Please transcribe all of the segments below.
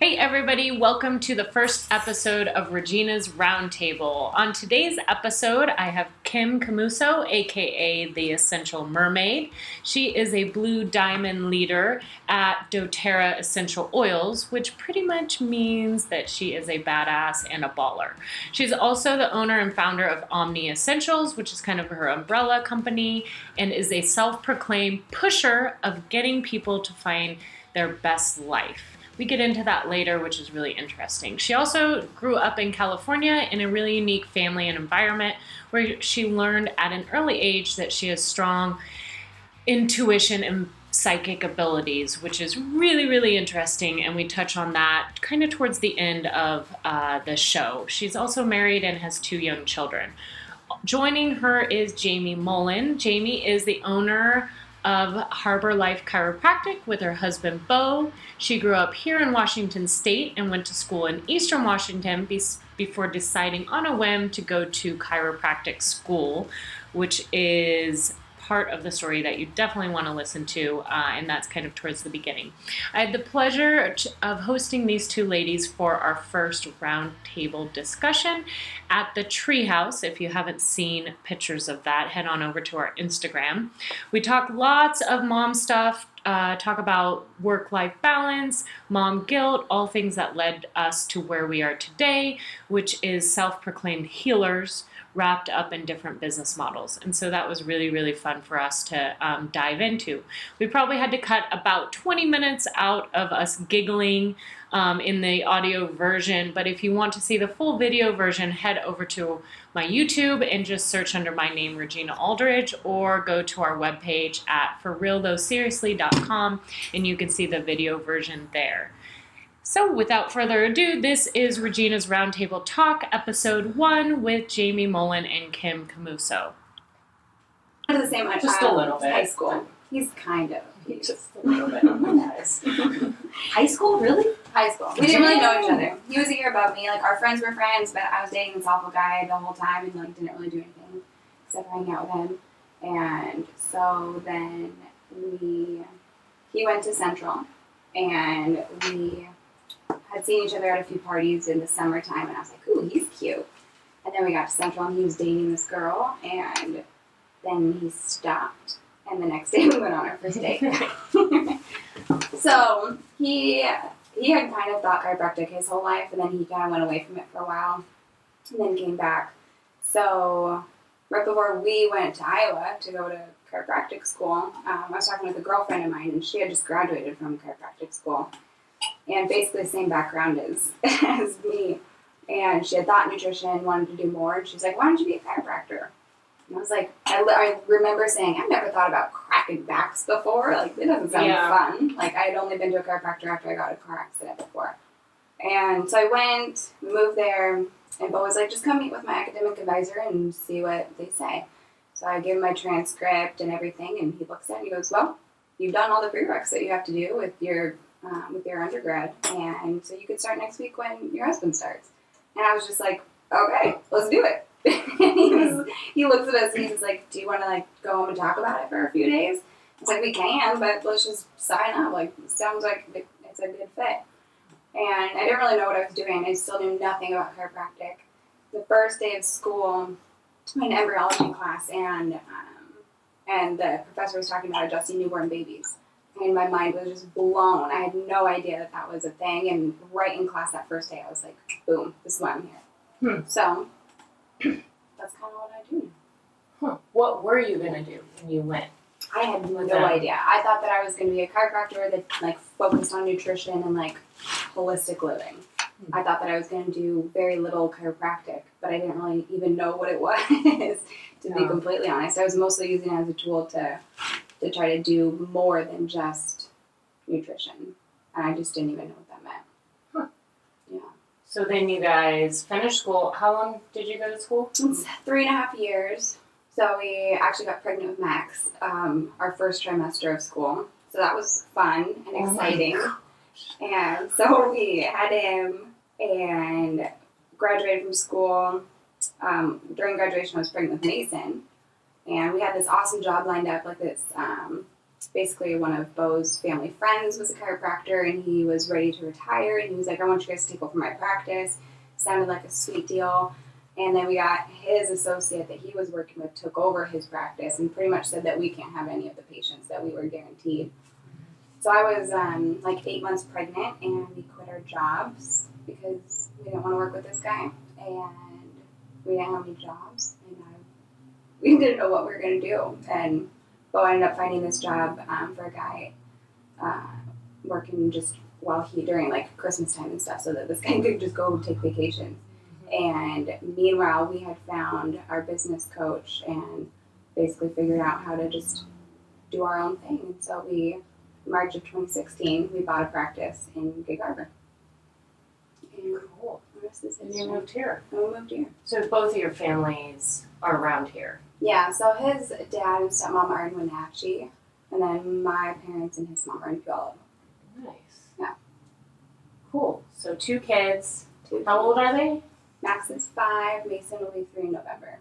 Hey everybody, welcome to the first episode of Regina's Roundtable. On today's episode, I have Kim Camuso, aka The Essential Mermaid. She is a blue diamond leader at doTERRA Essential Oils, which pretty much means that she is a badass and a baller. She's also the owner and founder of Omni Essentials, which is kind of her umbrella company, and is a self-proclaimed pusher of getting people to find their best life. We get into that later, which is really interesting. She also grew up in California in a really unique family and environment where she learned at an early age that she has strong intuition and psychic abilities, which is really, really interesting. And we touch on that kind of towards the end of the show. She's also married and has 2 young children. Joining her is Jamie Mullen. Jamie is the owner of Harbor Life Chiropractic with her husband, Beau. She grew up here in Washington State and went to school in Eastern Washington before deciding on a whim to go to chiropractic school, which is part of the story that you definitely want to listen to, and that's kind of towards the beginning. I had the pleasure of hosting these 2 ladies for our first roundtable discussion at the Treehouse. If you haven't seen pictures of that, head on over to our Instagram. We talk lots of mom stuff, talk about work-life balance, mom guilt, all things that led us to where we are today, which is self-proclaimed healers wrapped up in different business models. And so that was really, really fun for us to dive into. We probably had to cut about 20 minutes out of us giggling in the audio version, but if you want to see the full video version, head over to my YouTube and just search under my name, Regina Aldridge, or go to our webpage at ForRealThoughSeriously.com and you can see the video version there. So without further ado, this is Regina's Roundtable Talk, Episode 1 with Jamie Mullen and Kim Camuso. The same I just a little bit. High school. He's kind of. He's just a little bit. High school, really? High school. We didn't really know each other. He was a year above me. Like, our friends were friends, but I was dating this awful guy the whole time and like didn't really do anything except hang out with him. And so then he went to Central, and we had seen each other at a few parties in the summertime, and I was like, ooh, he's cute. And then we got to Central, and he was dating this girl, and then he stopped. And the next day, we went on our first date. So he had kind of thought chiropractic his whole life, and then he kind of went away from it for a while, and then came back. So right before we went to Iowa to go to chiropractic school, I was talking with a girlfriend of mine, and she had just graduated from chiropractic school. And basically the same background as me. And she had thought nutrition, wanted to do more. And she's like, why don't you be a chiropractor? And I was like, I remember saying, I've never thought about cracking backs before. Like, it doesn't sound fun. Like, I had only been to a chiropractor after I got in a car accident before. And so I went, moved there, and Bo was like, just come meet with my academic advisor and see what they say. So I gave him my transcript and everything, and he looks at it and he goes, well, you've done all the prereqs that you have to do with your undergrad, and so you could start next week when your husband starts. And I was just like, okay, let's do it. He looks at us and he's like, do you want to like go home and talk about it for a few days? I was like, we can, but let's just sign up. Like, sounds like it's a good fit. And I didn't really know what I was doing. I still knew nothing about chiropractic. The first day of school, I'm in embryology class, and the professor was talking about adjusting newborn babies. And my mind was just blown. I had no idea that that was a thing. And right in class that first day, I was like, boom, this is why I'm here. So that's kind of what I do now. What were you going to do when you went? I had no idea. I thought that I was going to be a chiropractor that like focused on nutrition and like holistic living. I thought that I was going to do very little chiropractic, but I didn't really even know what it was, to be completely honest. I was mostly using it as a tool to try to do more than just nutrition. And I just didn't even know what that meant. Yeah. So then you guys finished school. How long did you go to school? It's 3.5 years. So we actually got pregnant with Max our first trimester of school. So that was fun and exciting. And so we had him and graduated from school. During graduation, I was pregnant with Mason. And we had this awesome job lined up, like this basically one of Beau's family friends was a chiropractor, and he was ready to retire, and he was like, I want you guys to take over my practice. Sounded like a sweet deal. And then we got his associate that he was working with took over his practice and pretty much said that we can't have any of the patients that we were guaranteed. So I was like 8 months pregnant, and we quit our jobs because we didn't want to work with this guy, and we didn't have any jobs, and we didn't know what we were going to do. And Beau ended up finding this job for a guy working just while during like Christmas time and stuff, so that this guy could just go take vacations. And meanwhile, we had found our business coach and basically figured out how to just do our own thing. And so we, March of 2016, we bought a practice in Gig Harbor. And cool. And you moved here. We moved here. So both of your families are around here. Yeah. So his dad and stepmom are in Wenatchee, and then my parents and his mom are in Puyallup. Nice. Yeah. Cool. So two kids. How old are they? Max is 5. Mason will be 3 in November.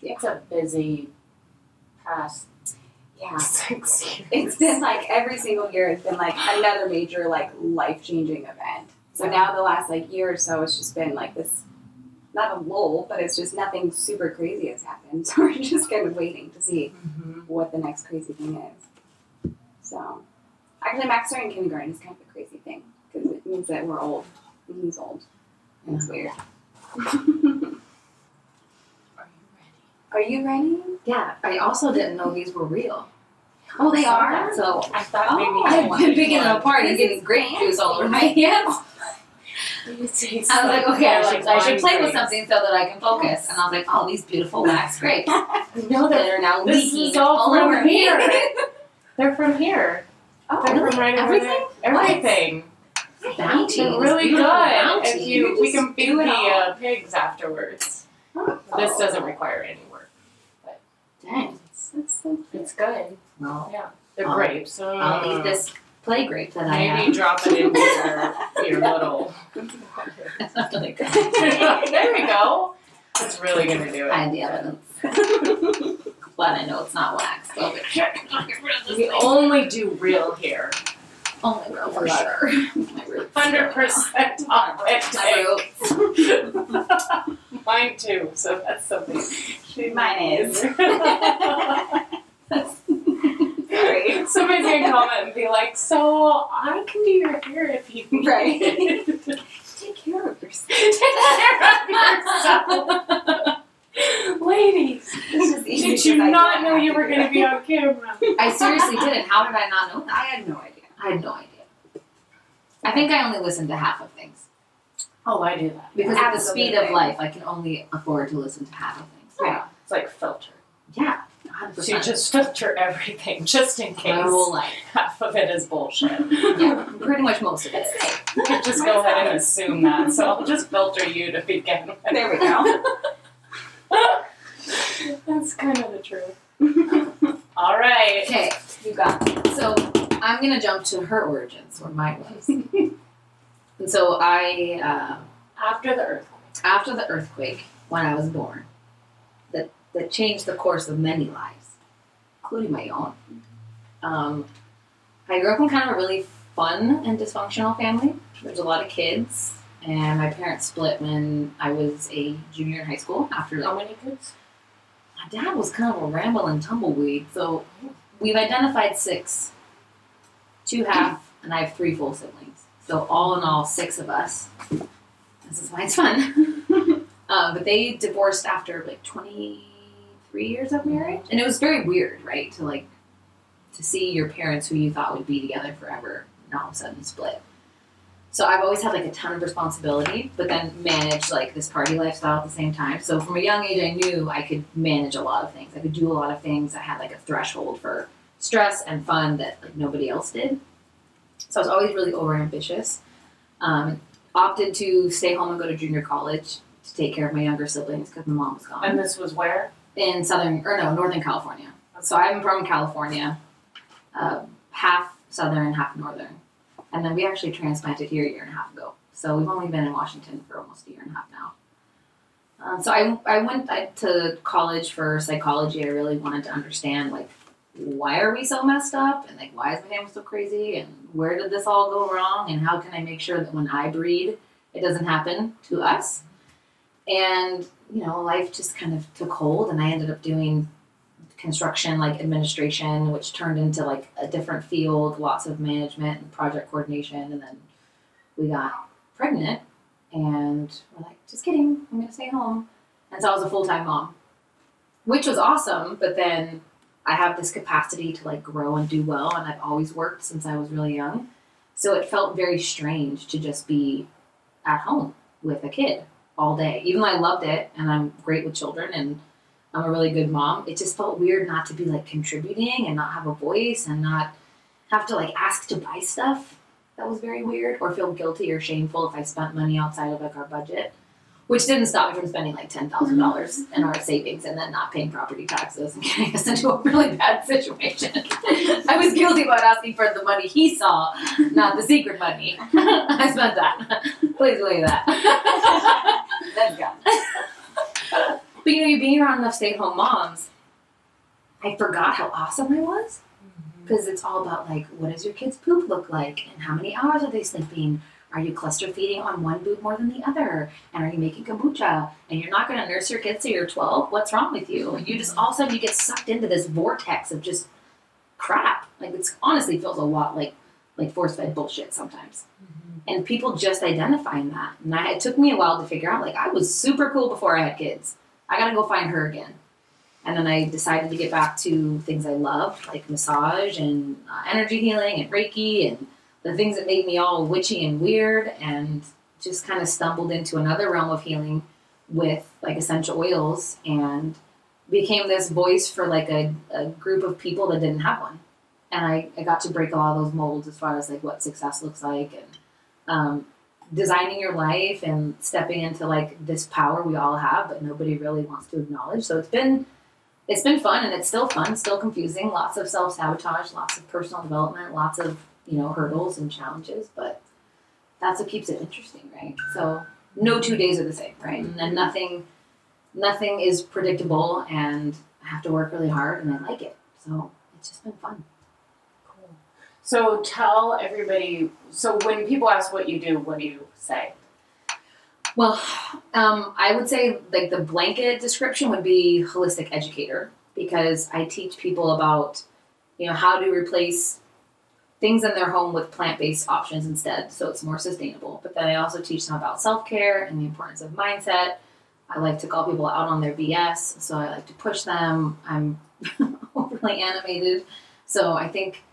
Yeah. It's a busy past 6 years. It's been like every single year. It's been like another major like life-changing event. So now the last like year or so, it's just been like this, not a lull, but it's just nothing super crazy has happened. So we're just kind of waiting to see what the next crazy thing is. So actually, Max starting kindergarten is kind of a crazy thing because it means that we're old and he's old. That's weird. Are you ready? Yeah. I also didn't know these were real. Oh, they are? So I thought maybe I've been picking them apart and getting grape juice all over my hands. I was like, okay, I should play with something so that I can focus. Yes. And I was like, oh, these beautiful wax grapes. I know that they're now leaking all over me. They're from here. Oh, they're really? From right over there. Everything. They're really good. Bounties. If we can feed the pigs afterwards. Oh. This doesn't require any work. But dang, that's so good. It's good. Well, yeah, the grapes. I'll eat this play grape that I have. Maybe drop it in your little. That's really good. There we go. That's really gonna do it. I have the evidence. Glad I know it's not wax. We only do real here. Oh my God, for sure. 100% authentic. Mine too, so that's something. Mine is. Sorry. Somebody's going to comment and be like, so I can do your hair if you need it. Right. Take care of yourself. Ladies, did you not know you were going to be on camera? I seriously didn't. How did I not know that? I had no idea. I had no idea. I think I only listen to half of things. Oh, I do that. Because at the speed of life, I can only afford to listen to half of things. Right. Yeah. It's like filter. Yeah. 100%. So you just filter everything, just in case. My whole life. Half of it is bullshit. Yeah, pretty much most of it is. You could just go ahead and assume that, so I'll just filter you to begin with. There we go. That's kind of the truth. All right. Okay, you got it. So I'm going to jump to her origins, where mine was. And so I... After the earthquake, when I was born, that changed the course of many lives, including my own. I grew up in kind of a really fun and dysfunctional family. There's a lot of kids, and my parents split when I was a junior in high school. After that. How many kids? My dad was kind of a ramble and tumbleweed, so we've identified 6. 2 half, and I have 3 full siblings. So all in all, 6 of us. This is why it's fun. But they divorced after like 23 years of marriage. And it was very weird, right? To see your parents who you thought would be together forever, and all of a sudden split. So I've always had like a ton of responsibility, but then managed like this party lifestyle at the same time. So from a young age, I knew I could manage a lot of things. I could do a lot of things. I had like a threshold for stress and fun that like nobody else did. So I was always really overambitious. Opted to stay home and go to junior college to take care of my younger siblings because my mom was gone. And this was where? In Northern California. So I'm from California, half Southern, half Northern. And then we actually transplanted here a year and a half ago. So we've only been in Washington for almost a year and a half now. So I went to college for psychology. I really wanted to understand like why are we so messed up? And like, why is my family so crazy? And where did this all go wrong? And how can I make sure that when I breed, it doesn't happen to us? And, you know, life just kind of took hold, and I ended up doing construction, like administration, which turned into like a different field, lots of management and project coordination. And then we got pregnant and we're like, just kidding, I'm going to stay home. And so I was a full-time mom, which was awesome. But then I have this capacity to like grow and do well. And I've always worked since I was really young. So it felt very strange to just be at home with a kid all day. Even though I loved it and I'm great with children and I'm a really good mom, it just felt weird not to be like contributing and not have a voice and not have to like ask to buy stuff. That was very weird, or feel guilty or shameful if I spent money outside of like our budget, which didn't stop me from spending like $10,000 in our savings and then not paying property taxes and getting us into a really bad situation. I was guilty about asking for the money he saw, not the secret money. I spent that. Please believe that. That's God. But, you know, you being around enough stay-at-home moms, I forgot how awesome I was, because it's all about, like, what does your kid's poop look like, and how many hours are they sleeping? Are you cluster feeding on one boob more than the other? And are you making kombucha? And you're not going to nurse your kids till you're 12? What's wrong with you? And you just, all of a sudden, you get sucked into this vortex of just crap. Like, it honestly feels a lot like force-fed bullshit sometimes. And people just identifying that. And it took me a while to figure out, like, I was super cool before I had kids. I gotta go find her again. And then I decided to get back to things I loved, like massage and energy healing and Reiki and the things that made me all witchy and weird, and just kind of stumbled into another realm of healing with like essential oils, and became this voice for like a group of people that didn't have one. And I got to break a lot of those molds as far as like what success looks like, and designing your life and stepping into like this power we all have, but nobody really wants to acknowledge. So it's been fun, and it's still fun, still confusing, lots of self-sabotage, lots of personal development, lots of, you know, hurdles and challenges, but that's what keeps it interesting, right? So no 2 days are the same, right? And nothing is predictable, and I have to work really hard, and I like it. So it's just been fun. So tell everybody, so when people ask what you do, what do you say? Well, I would say like the blanket description would be holistic educator, because I teach people about, you know, how to replace things in their home with plant-based options instead, so it's more sustainable. But then I also teach them about self-care and the importance of mindset. I like to call people out on their BS, so I like to push them. I'm overly animated, so I think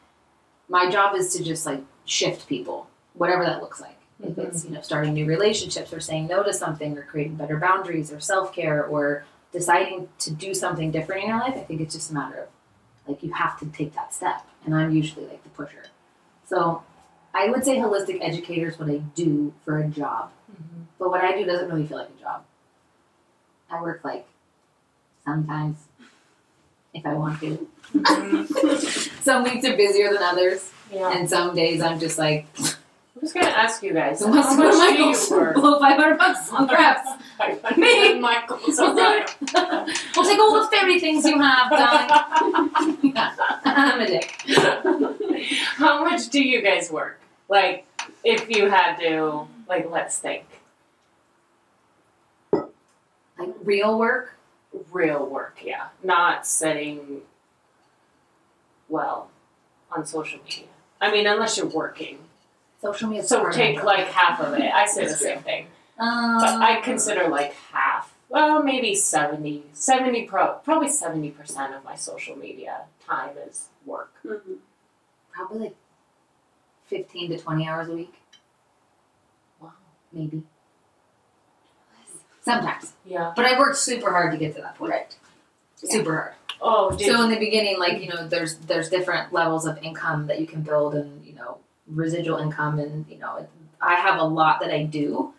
my job is to just like shift people, whatever that looks like. If it's, you know, starting new relationships or saying no to something or creating better boundaries or self-care or deciding to do something different in your life, I think it's just a matter of like, you have to take that step. And I'm usually like the pusher. So I would say holistic educator is what I do for a job, but what I do doesn't really feel like a job. I work like sometimes if I want to. Some weeks are busier than others, and some days I'm just like... I'm just going to ask you guys, so how much do you work? Below $500 on crafts. Me! Michael's alright. We'll take all the fairy things you have, darling. I'm a dick. How much do you guys work? Like, if you had to, like, let's think. Like, real work? Real work, yeah. Not setting well on social media. I mean, unless you're working. Social media. So take like half of it. I say the same thing. But I consider like half, well, maybe 70, probably 70% of my social media time is work. Probably like 15 to 20 hours a week. Wow. Maybe. Sometimes. Yeah. But I worked super hard to get to that point. Right. Yeah. Super hard. Oh, dude. So in the beginning, like, you know, there's different levels of income that you can build, and, you know, residual income, and, you know, I have a lot that I do,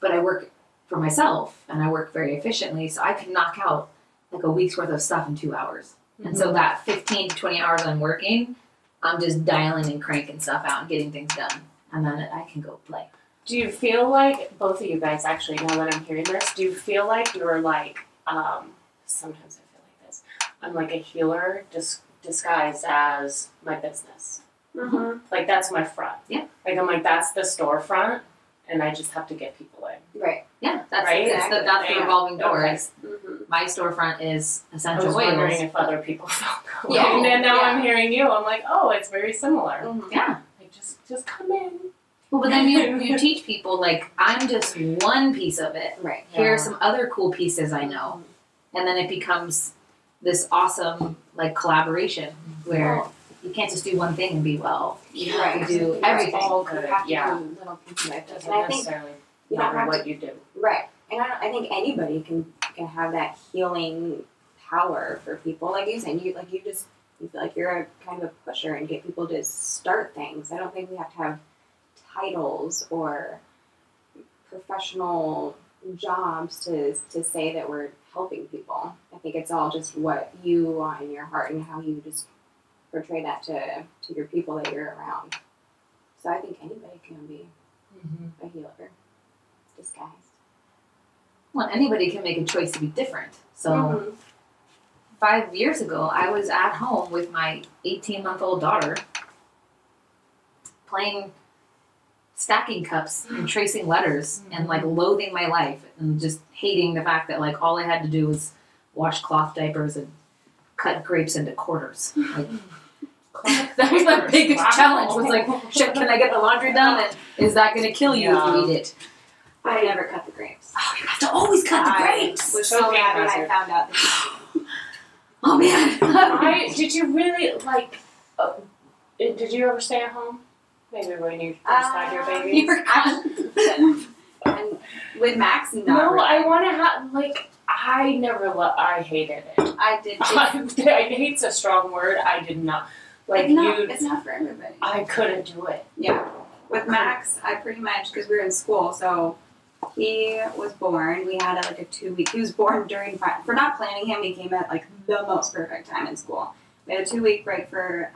but I work for myself and I work very efficiently. So I could knock out like a week's worth of stuff in 2 hours. And so that 15 to 20 hours I'm working, I'm just dialing and cranking stuff out and getting things done. And then I can go play. Do you feel like, both of you guys, actually, now that I'm hearing this, do you feel like you're like, sometimes I feel like this, I'm like a healer, just disguised as my business. Mm-hmm. Like, that's my front. Yeah. Like, I'm like, that's the storefront, and I just have to get people in. Right. Yeah. That's right? Exactly. That's the revolving door. Okay. Mm-hmm. My storefront is essential oils. I was wondering if other people felt that way. Yeah. And then now I'm hearing you. I'm like, oh, it's very similar. Mm-hmm. Yeah. Like, just come in. Well, but then you teach people, like, I'm just one piece of it. Right. Yeah. Here are some other cool pieces I know. Mm-hmm. And then it becomes this awesome, like, collaboration where... Oh. You can't just do one thing and be well. Yeah, right. You do everything. All good. You have to do little pieces. It doesn't necessarily matter what you do. Right. And I think anybody can have that healing power for people. Like you said, you feel like you're a kind of a pusher and get people to start things. I don't think we have to have titles or professional jobs to say that we're helping people. I think it's all just what you want in your heart and how you just portray that to your people that you're around. So I think anybody can be a healer, disguised. Well, anybody can make a choice to be different. So 5 years ago, I was at home with my 18-month-old daughter playing stacking cups and tracing letters and, like, loathing my life and just hating the fact that, like, all I had to do was wash cloth diapers and cut grapes into quarters. Like, that was my biggest challenge. Was like, shit, can I get the laundry done? And is that going to kill you if you eat it? I never cut the grapes. Oh, you have to always cut the grapes. I was so mad when I found out that. Oh man! Did you really like? Did you ever stay at home? Maybe when you first had your baby. You were and with Max. No, I want to have like. I hated it. I did too. I hate's a strong word. I did not. Like it's not for everybody. I couldn't do it. Yeah. With Max, I pretty much, because we were in school, so he was born. We had a 2-week, he was born during, for not planning him, he came at like the most perfect time in school. We had a 2-week break for,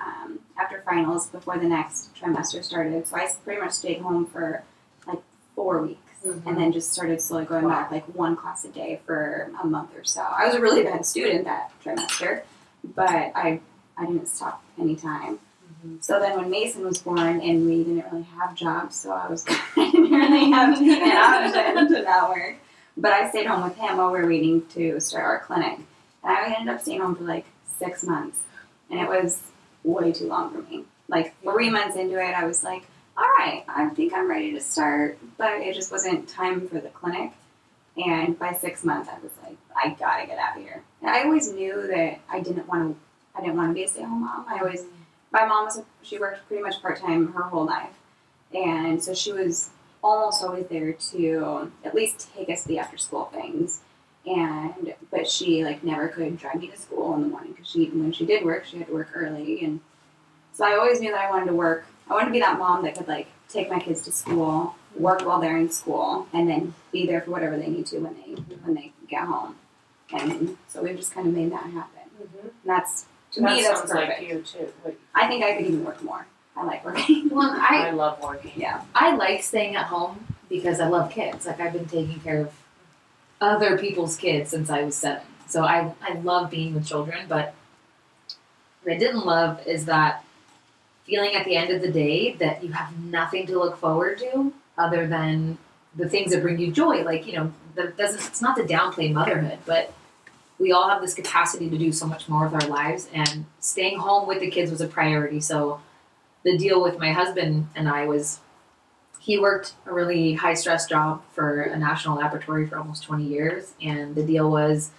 after finals, before the next trimester started. So I pretty much stayed home for like 4 weeks. Mm-hmm. And then just started slowly going back, like one class a day for a month or so. I was a really bad student that trimester, but I didn't stop any time. Mm-hmm. So then when Mason was born and we didn't really have jobs, so I was didn't really have to not work. But I stayed home with him while we were waiting to start our clinic. And I ended up staying home for like 6 months. And it was way too long for me. Like 3 months into it, I was like, all right, I think I'm ready to start, but it just wasn't time for the clinic. And by 6 months, I was like, I gotta get out of here. And I always knew that I didn't want to be a stay-at-home mom. My mom she worked pretty much part-time her whole life, and so she was almost always there to at least take us to the after-school things. But she like never could drive me to school in the morning because when she did work, she had to work early, and so I always knew that I wanted to work. I wanted to be that mom that could, like, take my kids to school, work while they're in school, and then be there for whatever they need to when they get home. And so we've just kind of made that happen. Mm-hmm. And that's, to me, that's perfect. Like you too. I think I could even work more. I like working. Well, I love working. Yeah. I like staying at home because I love kids. Like, I've been taking care of other people's kids since I was 7. So I love being with children, but what I didn't love is that feeling at the end of the day that you have nothing to look forward to other than the things that bring you joy. Like, you know, it's not to downplay motherhood, but we all have this capacity to do so much more with our lives, and staying home with the kids was a priority. So the deal with my husband and I was, he worked a really high-stress job for a national laboratory for almost 20 years, and the deal was,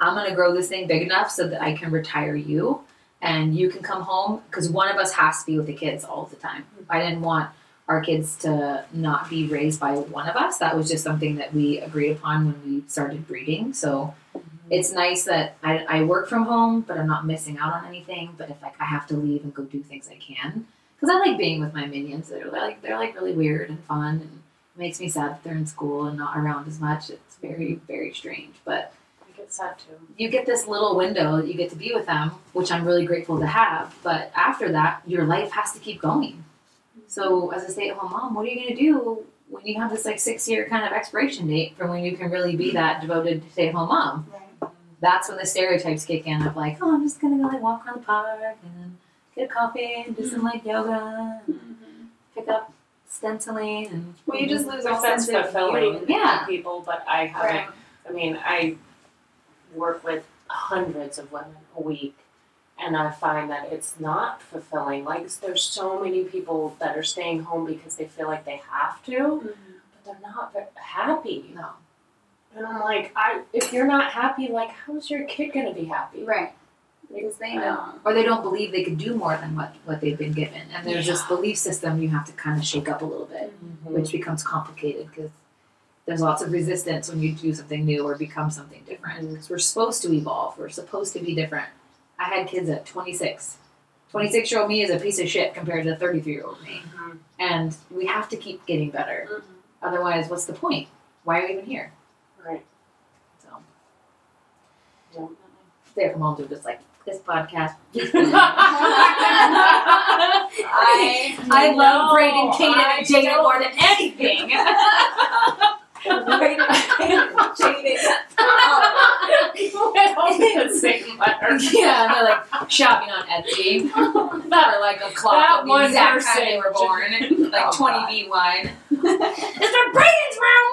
I'm going to grow this thing big enough so that I can retire you. And you can come home, because one of us has to be with the kids all the time. I didn't want our kids to not be raised by one of us. That was just something that we agreed upon when we started breeding. So it's nice that I work from home, but I'm not missing out on anything. But if I have to leave and go do things, I can. Because I like being with my minions. They're really weird and fun. And it makes me sad that they're in school and not around as much. It's very, very strange. But sad too. You get this little window that you get to be with them, which I'm really grateful to have, but after that, your life has to keep going. So as a stay-at-home mom, what are you going to do when you have this like 6-year kind of expiration date for when you can really be that devoted stay-at-home mom? Right. that's when the stereotypes kick in of like, oh, I'm just going to go like walk around the park and get a coffee and do some like yoga and pick up stenciling. And well, you just lose your sense of fulfilling people, but I haven't. Right. I mean, I work with hundreds of women a week, and I find that it's not fulfilling. Like, there's so many people that are staying home because they feel like they have to, but they're not happy. No. And I'm like, if you're not happy, like, how's your kid going to be happy? Right. Because they know. Or they don't believe they could do more than what they've been given. And there's this belief system you have to kind of shake up a little bit, which becomes complicated because there's lots of resistance when you do something new or become something different. Because we're supposed to evolve. We're supposed to be different. I had kids at 26. 26-year-old me is a piece of shit compared to 33-year-old me. And we have to keep getting better. Otherwise, what's the point? Why are we even here? Right. So. Yeah. Stay at home do just like this podcast. I love Brayden, Kaden, and Jaden more than anything. Brayden, Kaden, and Jaden. Yeah, they're like shopping on Etsy. Or like a clock. That the exact time they were born. Like 20 V1. Mr. Brayden's room.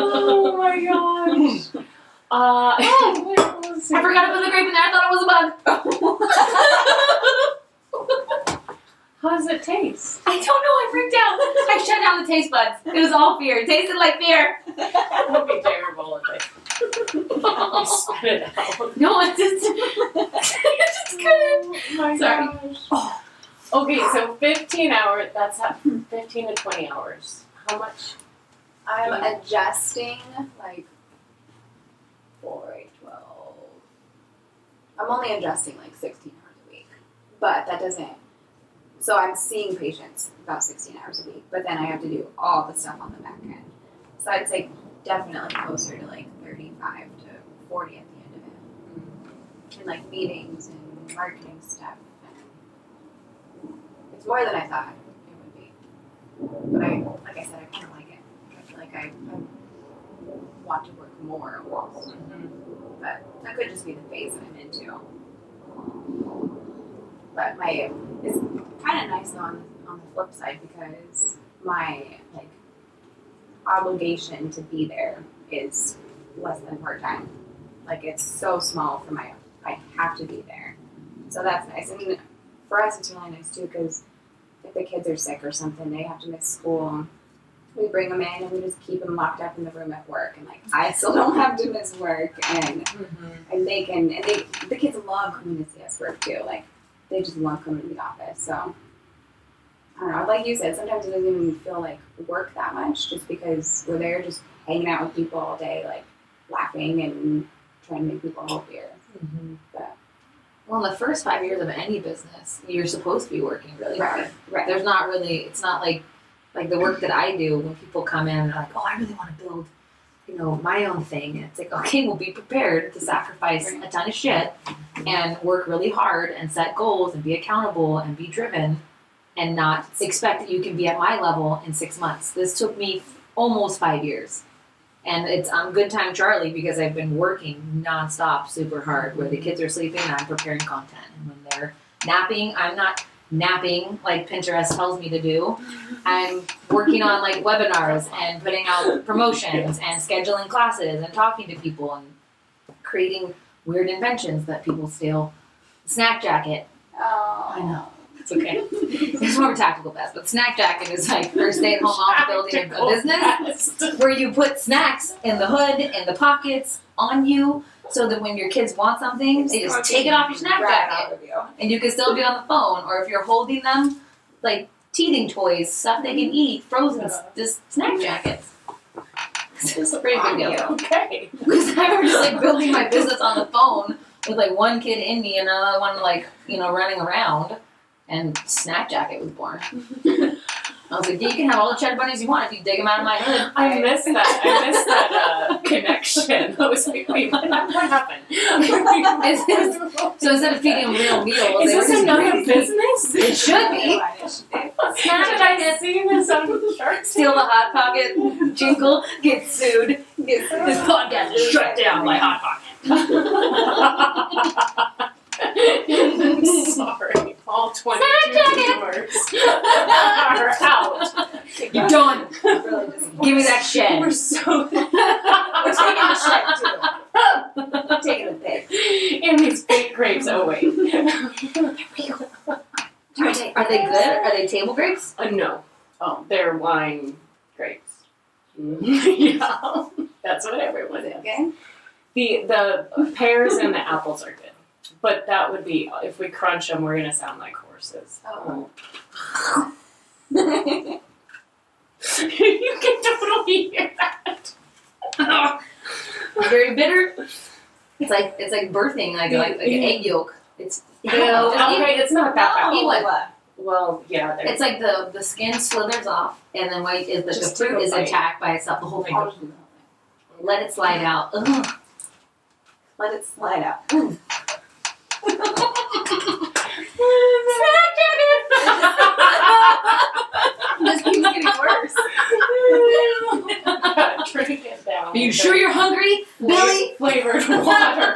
Oh my gosh. I forgot about the grape in there. I thought it was a bug. How does it taste? I don't know. I freaked out. I shut down the taste buds. It was all fear. It tasted like fear. That would be terrible if I spit it out. No, it just, I just couldn't. Oh my gosh. Oh. Okay, so 15 hours. That's 15 to 20 hours. How much? I'm adjusting like 4, 8, 12. I'm only adjusting like 16 hours a week, but that doesn't. So I'm seeing patients about 16 hours a week, but then I have to do all the stuff on the back end. So I'd say definitely closer to like 35 to 40 at the end of it. And like meetings and marketing stuff. It's more than I thought it would be. But like I said, I kind of like it. I feel like I want to work more almost. But that could just be the phase that I'm into. But it's kind of nice on the flip side because my like obligation to be there is less than part time. Like it's so small for I have to be there, so that's nice. I mean, for us it's really nice too because if the kids are sick or something, they have to miss school. We bring them in and we just keep them locked up in the room at work, and like I still don't have to miss work, and they can the kids love coming to see us work too, like. They just love coming to the office, so I don't know. Like you said, sometimes it doesn't even feel like work that much, just because we're there, just hanging out with people all day, like laughing and trying to make people healthier. But well, in the first 5 years of any business, you're supposed to be working really hard. Right. There's not really. It's not like the work that I do when people come in and they're like, oh, I really want to build, my own thing. And it's like, okay, we'll be prepared to sacrifice a ton of shit and work really hard and set goals and be accountable and be driven and not expect that you can be at my level in 6 months. This took me almost 5 years. And it's on Good Time Charlie because I've been working nonstop super hard where the kids are sleeping and I'm preparing content. And when they're napping, I'm not napping like Pinterest tells me to do. I'm working on like webinars and putting out promotions and scheduling classes and talking to people and creating weird inventions that people steal. Snack jacket. Oh, I know. It's okay. It's more of a tactical vest, but snack jacket is like your stay-at-home mom building a business where you put snacks in the hood, in the pockets, on you, so that when your kids want something, they just take it off your snack jacket. And you can still be on the phone, or if you're holding them, like teething toys, stuff they can eat, frozen, just snack jackets. It's a pretty big deal. Okay. Because I remember just like building my business on the phone with like one kid in me and another one like, running around, and snack jacket was born. I was like, yeah, you can have all the cheddar bunnies you want if you dig them out of my hood. I missed that connection. I was like, wait, what happened? So instead of feeding them real meals, is this another business? It should be. How did I see this episode with the shark. Steal the Hot Pocket jingle, get sued, get this podcast shut down by Hot Pocket. I'm sorry. All 22 doors are out. You're done. Really give me that shit. We're so... We're taking the shit, too. We're taking the pig. And these big grapes. Oh, wait. Are they good? Are they table grapes? No. Oh, they're wine grapes. Yeah. That's what everyone is. Okay. The pears and the apples are good. But that would be, if we crunch them, we're going to sound like horses. Oh. You can totally hear that. Very bitter. It's like birthing, like an egg yolk. It's okay, it's not that bad. Well, yeah. It's like the skin slithers off, and then the fruit is attacked by itself. The whole thing. Let it slide out. Ugh. Let it slide out. Ugh. This keeps getting worse. Drink it down. Are you sure you're hungry, Billy? Flavored water.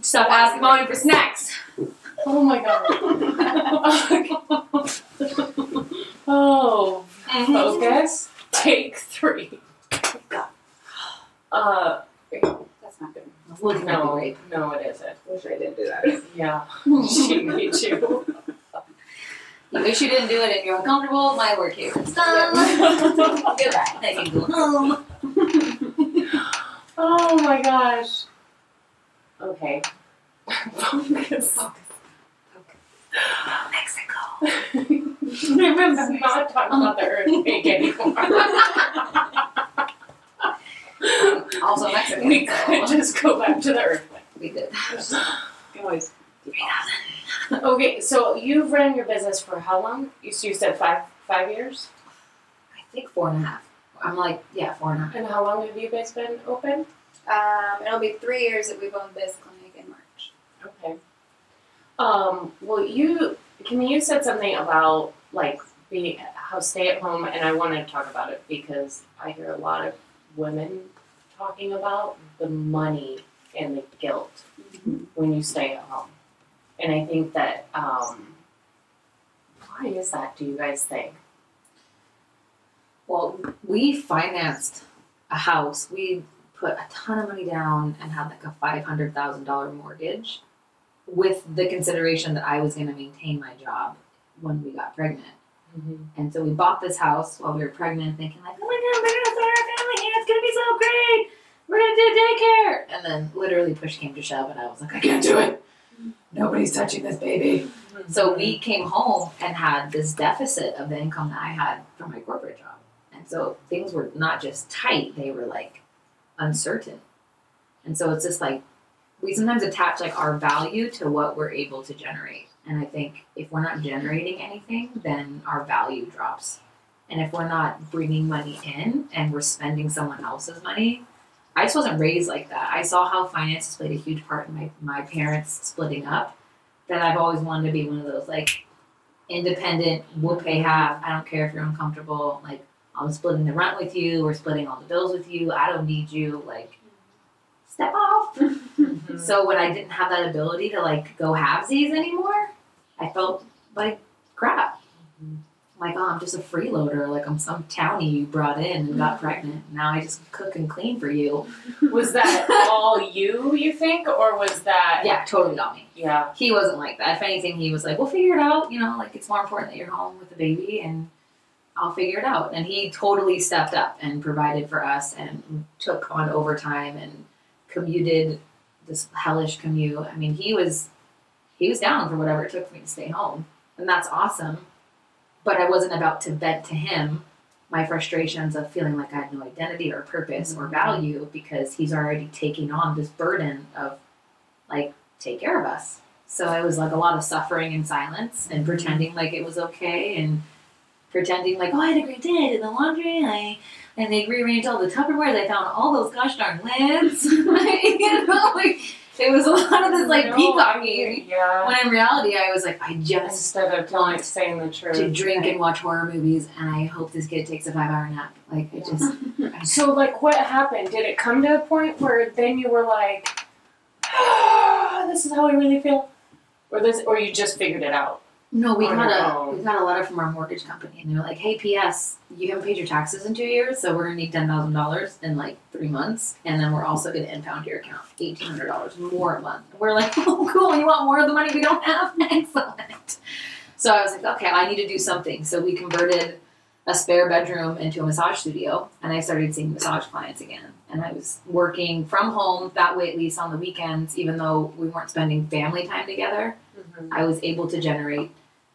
Stop asking mommy for snacks. Oh my god. Oh. Focus. Take 3. That's not good. No, it isn't. I wish I didn't do that. Yeah. Me too. You wish you didn't do it and you're uncomfortable. My work here is done. Goodbye. Then you go home. Oh my gosh. Okay. Focus. Mexico. Remember not talking about the earthquake anymore. Also Mexican. We could just go back to the earthquake. We did. We always do that. Okay, so you've run your business for how long? You said five years? I think 4.5. I'm like, yeah, 4.5. And how long have you guys been open? It'll be 3 years that we've owned this clinic in March. Okay. Well, you said something about like how stay at home, and I wanted to talk about it because I hear a lot of women talking about the money and the guilt when you stay at home. And I think that, why is that, do you guys think? Well, we financed a house. We put a ton of money down and had like a $500,000 mortgage with the consideration that I was going to maintain my job when we got pregnant. Mm-hmm. And so we bought this house while we were pregnant thinking like, oh my god, we're going to start our family here. It's going to be so great. We're going to do daycare. And then literally push came to shove and I was like, I can't do it. Nobody's touching this baby. Mm-hmm. So we came home and had this deficit of the income that I had from my corporate job. And so things were not just tight, they were like uncertain. And so it's just like, we sometimes attach like our value to what we're able to generate. And I think if we're not generating anything, then our value drops. And if we're not bringing money in and we're spending someone else's money, I just wasn't raised like that. I saw how finances played a huge part in my parents splitting up, that I've always wanted to be one of those like independent, we'll pay half, I don't care if you're uncomfortable, like I'm splitting the rent with you, we're splitting all the bills with you, I don't need you, like step off. Mm-hmm. So when I didn't have that ability to like go halvesies anymore, I felt like crap. Mm-hmm. Like, oh, I'm just a freeloader. Like, I'm some townie you brought in and got pregnant. Now I just cook and clean for you. Was that all you think? Or was that... Yeah, totally not me. Yeah. He wasn't like that. If anything, he was like, we'll figure it out. You know, like, it's more important that you're home with the baby and I'll figure it out. And he totally stepped up and provided for us and took on overtime and commuted this hellish commute. I mean, he was down for whatever it took for me to stay home. And that's awesome. But I wasn't about to vent to him my frustrations of feeling like I had no identity or purpose or value because he's already taking on this burden of, like, take care of us. So it was like a lot of suffering and silence and pretending like it was okay and pretending like, oh, I had a great day, I did the laundry, and they rearranged all the Tupperware, they found all those gosh darn lids. You know, like, It was a lot of this like peacocking. Yeah. When in reality, I was like, I just want saying the truth to drink and watch horror movies, and I hope this kid takes a 5-hour nap. Like, it just. So, like, what happened? Did it come to a point where then you were like, oh, "This is how I really feel," or this, or you just figured it out? No, we got a letter from our mortgage company, and they were like, "Hey, P.S. You haven't paid your taxes in 2 years, so we're gonna need $10,000 in like 3 months, and then we're also gonna impound your account $1,800 more a month." And we're like, "Oh, cool! You want more of the money we don't have? Excellent." So I was like, "Okay, I need to do something." So we converted a spare bedroom into a massage studio, and I started seeing massage clients again. And I was working from home that way, at least on the weekends, even though we weren't spending family time together. Mm-hmm. I was able to generate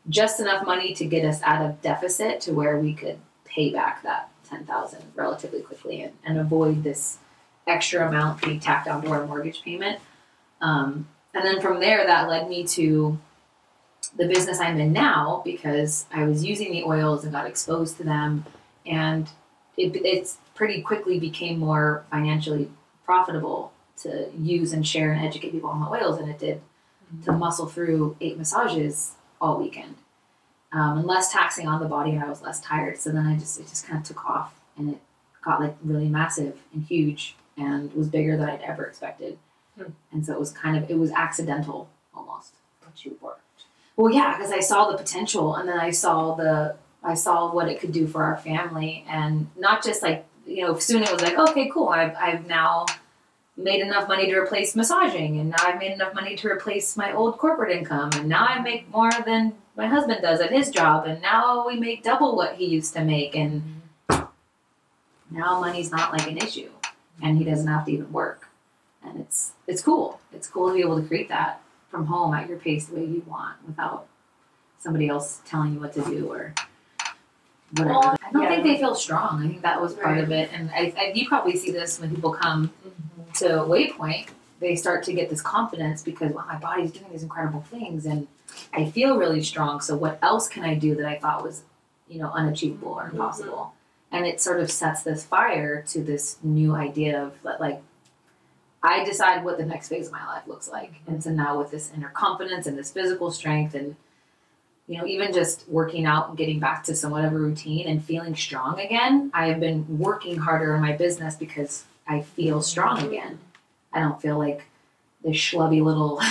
just enough money to get us out of deficit to where we could pay back that $10,000 relatively quickly and avoid this extra amount being tacked onto our mortgage payment. And then from there, that led me to the business I'm in now, because I was using the oils and got exposed to them, and it's pretty quickly became more financially profitable to use and share and educate people on the oils than it did to muscle through 8 massages all weekend, and less taxing on the body, and I was less tired. So then it just kind of took off, and it got like really massive and huge, and was bigger than I'd ever expected. And so it was accidental almost, but you worked. Well, yeah, because I saw the potential, and then I saw what it could do for our family, and not just like, you know, soon it was like, okay, cool, I've now made enough money to replace massaging, and now I've made enough money to replace my old corporate income, and now I make more than my husband does at his job, and now we make double what he used to make, and now money's not like an issue, and he doesn't have to even work, and it's cool. It's cool to be able to create that from home at your pace the way you want without somebody else telling you what to do or whatever. Well, I don't think they feel strong. I think that was part of it, and I you probably see this when people come to Waypoint. They start to get this confidence because, wow, my body's doing these incredible things and I feel really strong, so what else can I do that I thought was, you know, unachievable or impossible? And it sort of sets this fire to this new idea of, like, I decide what the next phase of my life looks like. And so now with this inner confidence and this physical strength and, you know, even just working out and getting back to somewhat of a routine and feeling strong again, I have been working harder in my business because I feel strong again. I don't feel like this schlubby little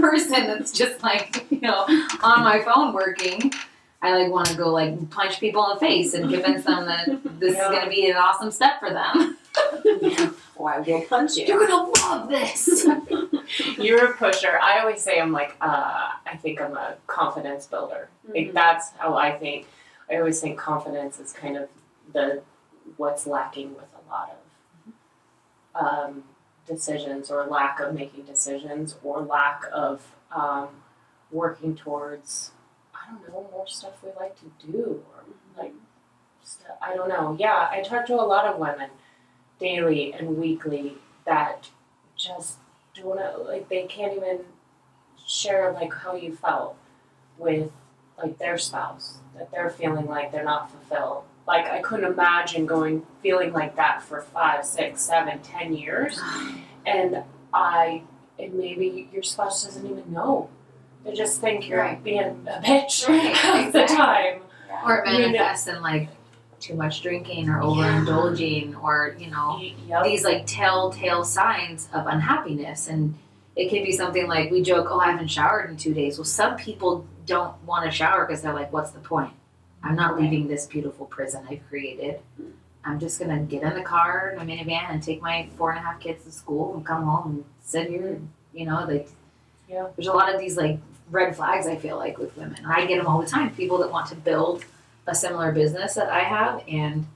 person that's just like, you know, on my phone working. I like want to go like punch people in the face and convince them that this is going to be an awesome step for them. Or I will punch you. You're going to love this. You're a pusher. I always say I'm like, I think I'm a confidence builder. Mm-hmm. Like that's how I think. I always think confidence is kind of what's lacking with a lot of decisions, or lack of making decisions, or lack of working towards, I don't know, more stuff we like to do, or like stuff, I don't know. Yeah, I talk to a lot of women daily and weekly that just don't know, like they can't even share like how you felt with like their spouse, that they're feeling like they're not fulfilled. Like I couldn't imagine feeling like that for 5, 6, 7, 10 years, and maybe your spouse doesn't even know. They just think you're being a bitch half the time. Yeah. Or it manifests in like too much drinking or overindulging, or, you know, these like telltale signs of unhappiness. And it can be something like, we joke, oh, I haven't showered in 2 days. Well, some people don't want to shower because they're like, what's the point? I'm not leaving this beautiful prison I've created. I'm just going to get in the car, in my minivan, and take my 4.5 kids to school and come home and sit here. And, you know, like, there's a lot of these like red flags, I feel like, with women. I get them all the time. People that want to build a similar business that I have, and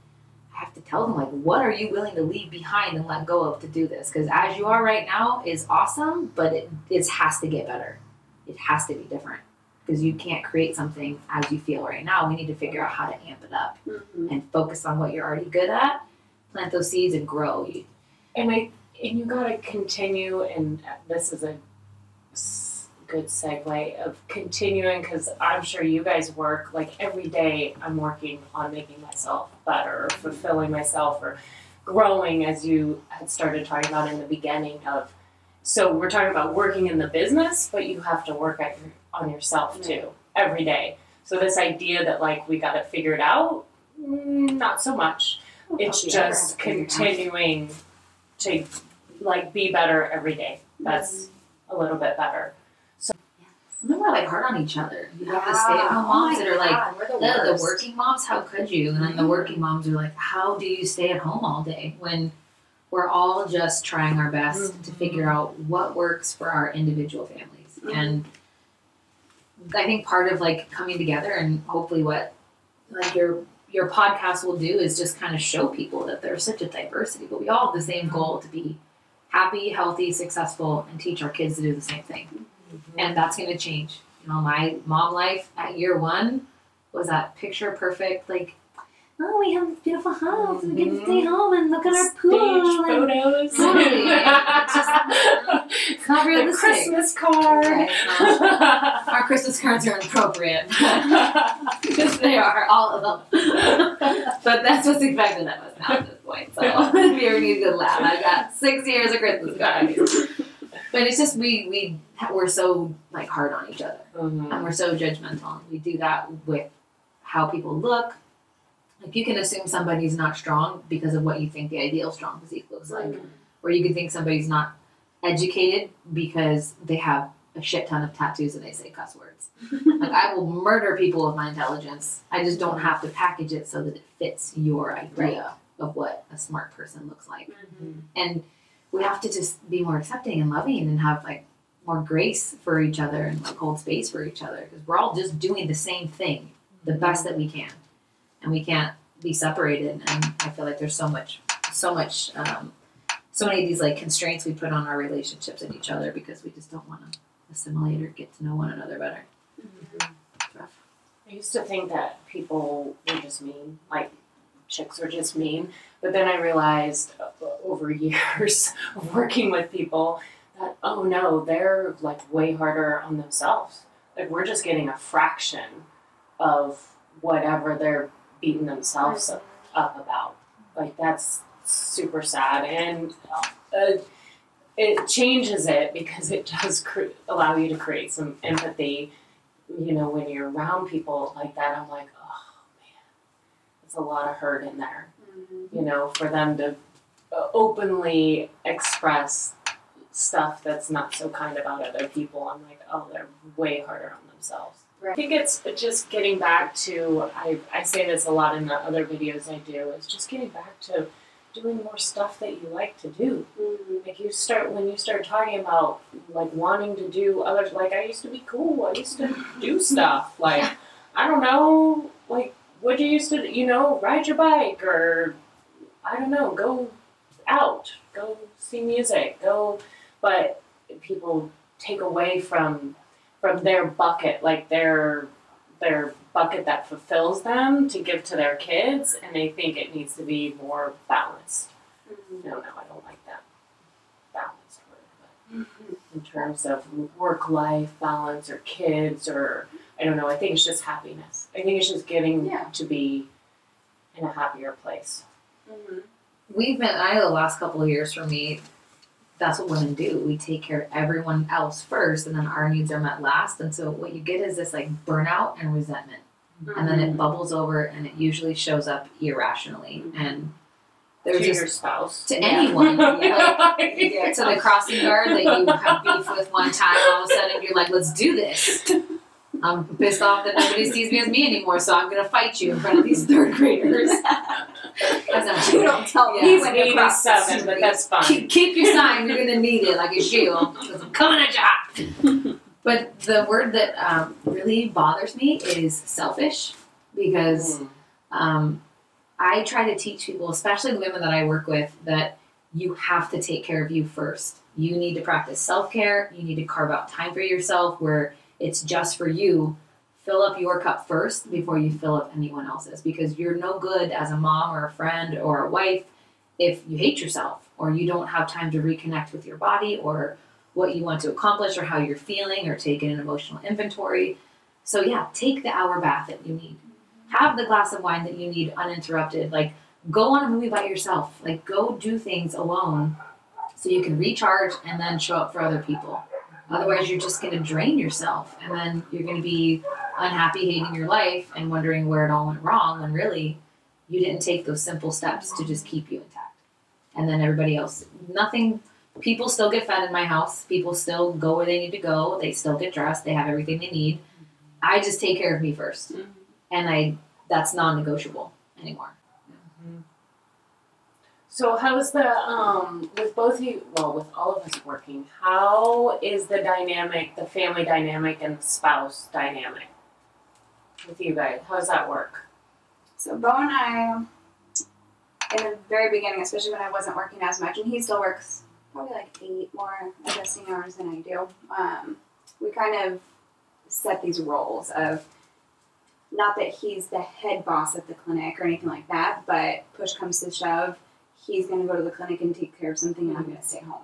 I have to tell them, like, what are you willing to leave behind and let go of to do this? Because as you are right now is awesome, but it has to get better. It has to be different, because you can't create something as you feel right now. We need to figure out how to amp it up and focus on what you're already good at, plant those seeds and grow. And you gotta continue, and this is a good segue of continuing, because I'm sure you guys work like every day. I'm working on making myself better, fulfilling myself, or growing, as you had started talking about in the beginning, of So we're talking about working in the business, but you have to work on yourself too, every day. So this idea that like we got it figured out, not so much. It's just continuing to like be better every day. That's a little bit better. So and then we're like hard on each other. You have the stay-at-home moms that are like the working moms. How could you? And then the working moms are like, how do you stay at home all day when we're all just trying our best to figure out what works for our individual families. And I think part of like coming together and hopefully what like your podcast will do is just kind of show people that there's such a diversity, but we all have the same goal to be happy, healthy, successful, and teach our kids to do the same thing. And that's going to change. You know, my mom life at year one was that picture perfect, like, oh, we have this beautiful house, and we get to stay home and look at our pool. Photos. It's not realistic. The Christmas card. Right, our Christmas cards are inappropriate. Because they are, all of them. But that's what's expected of us now at this point. So if you ever need a good laugh, I've got 6 years of Christmas cards. But it's just we're so like hard on each other. And we're so judgmental. We do that with how people look. Like, you can assume somebody's not strong because of what you think the ideal strong physique looks like. Or you can think somebody's not educated because they have a shit ton of tattoos and they say cuss words. Like, I will murder people with my intelligence. I just don't have to package it so that it fits your idea of what a smart person looks like. And we have to just be more accepting and loving and have, like, more grace for each other and, like, hold space for each other. Because we're all just doing the same thing the best that we can. And we can't be separated. And I feel like there's so many of these like constraints we put on our relationships and each other because we just don't want to assimilate or get to know one another better. It's rough. I used to think that people were just mean, like chicks are just mean. But then I realized over years of working with people that, oh no, they're like way harder on themselves. Like, we're just getting a fraction of whatever they're beating themselves up about. Like, that's super sad. And it changes it because it does allow you to create some empathy. You know, when you're around people like that, I'm like, oh man, it's a lot of hurt in there. You know, for them to openly express stuff that's not so kind about other people, I'm like, oh, they're way harder on themselves. Right. I think it's just getting back to, I say this a lot in the other videos I do, it's just getting back to doing more stuff that you like to do. Like, you start, when you start talking about, like, wanting to do others, like, I used to be cool, I used to do stuff, like, I don't know, like, what you used to, you know, ride your bike, or, I don't know, go out, go see music, but people take away from their bucket, like their bucket that fulfills them to give to their kids, and they think it needs to be more balanced. No, I don't like that balanced word, but in terms of work-life balance or kids or, I don't know, I think it's just happiness. I think it's just getting to be in a happier place. We've been, the last couple of years for me, that's what women do. We take care of everyone else first, and then our needs are met last. And so what you get is this like burnout and resentment. And then it bubbles over, and it usually shows up irrationally. And there's to your spouse. To anyone. To the crossing guard that you have beef with one time, all of a sudden you're like, let's do this. I'm pissed off that nobody sees me as me anymore, so I'm going to fight you in front of these third graders. You don't tell me. He's 87, but that's fine. Keep your sign. You're going to need it like a shield because I'm coming at you. But the word that really bothers me is selfish, because I try to teach people, especially the women that I work with, that you have to take care of you first. You need to practice self-care. You need to carve out time for yourself where it's just for you. Fill up your cup first before you fill up anyone else's, because you're no good as a mom or a friend or a wife if you hate yourself or you don't have time to reconnect with your body or what you want to accomplish or how you're feeling or take an emotional inventory. So yeah, take the hour bath that you need. Have the glass of wine that you need uninterrupted. Like, go on a movie by yourself. Like, go do things alone so you can recharge and then show up for other people. Otherwise, you're just going to drain yourself, and then you're going to be unhappy, hating your life, and wondering where it all went wrong, when really you didn't take those simple steps to just keep you intact. And then everybody else, nothing. People still get fed in my house. People still go where they need to go. They still get dressed. They have everything they need. I just take care of me first. Mm-hmm. And that's non-negotiable anymore. Mm-hmm. So how's the, with both of you, well, with all of us working, how is the dynamic, the family dynamic and the spouse dynamic with you guys? How does that work? So Beau and I, in the very beginning, especially when I wasn't working as much, and he still works probably like 8 more adjusting hours than I do, we kind of set these roles of, not that he's the head boss at the clinic or anything like that, but push comes to shove, he's going to go to the clinic and take care of something, and I'm going to stay home.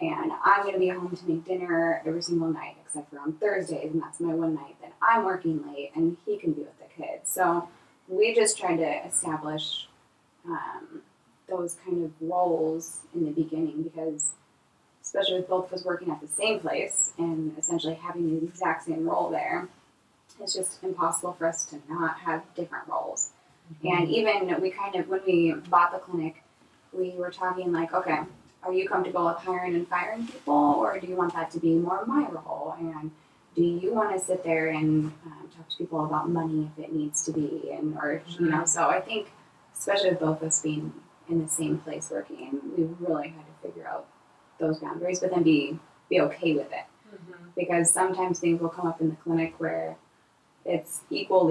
And I'm going to be home to make dinner every single night, except for on Thursdays, and that's my one night that I'm working late, and he can be with the kids. So we just tried to establish those kind of roles in the beginning, because especially with both of us working at the same place and essentially having the exact same role there, it's just impossible for us to not have different roles. Mm-hmm. And even we kind of, when we bought the clinic, we were talking like, okay, are you comfortable with hiring and firing people, or do you want that to be more my role? And do you want to sit there and talk to people about money if it needs to be? And or, mm-hmm. you know, so I think especially with both of us being in the same place working, we really had to figure out those boundaries, but then be okay with it. Mm-hmm. Because sometimes things will come up in the clinic where it's an equal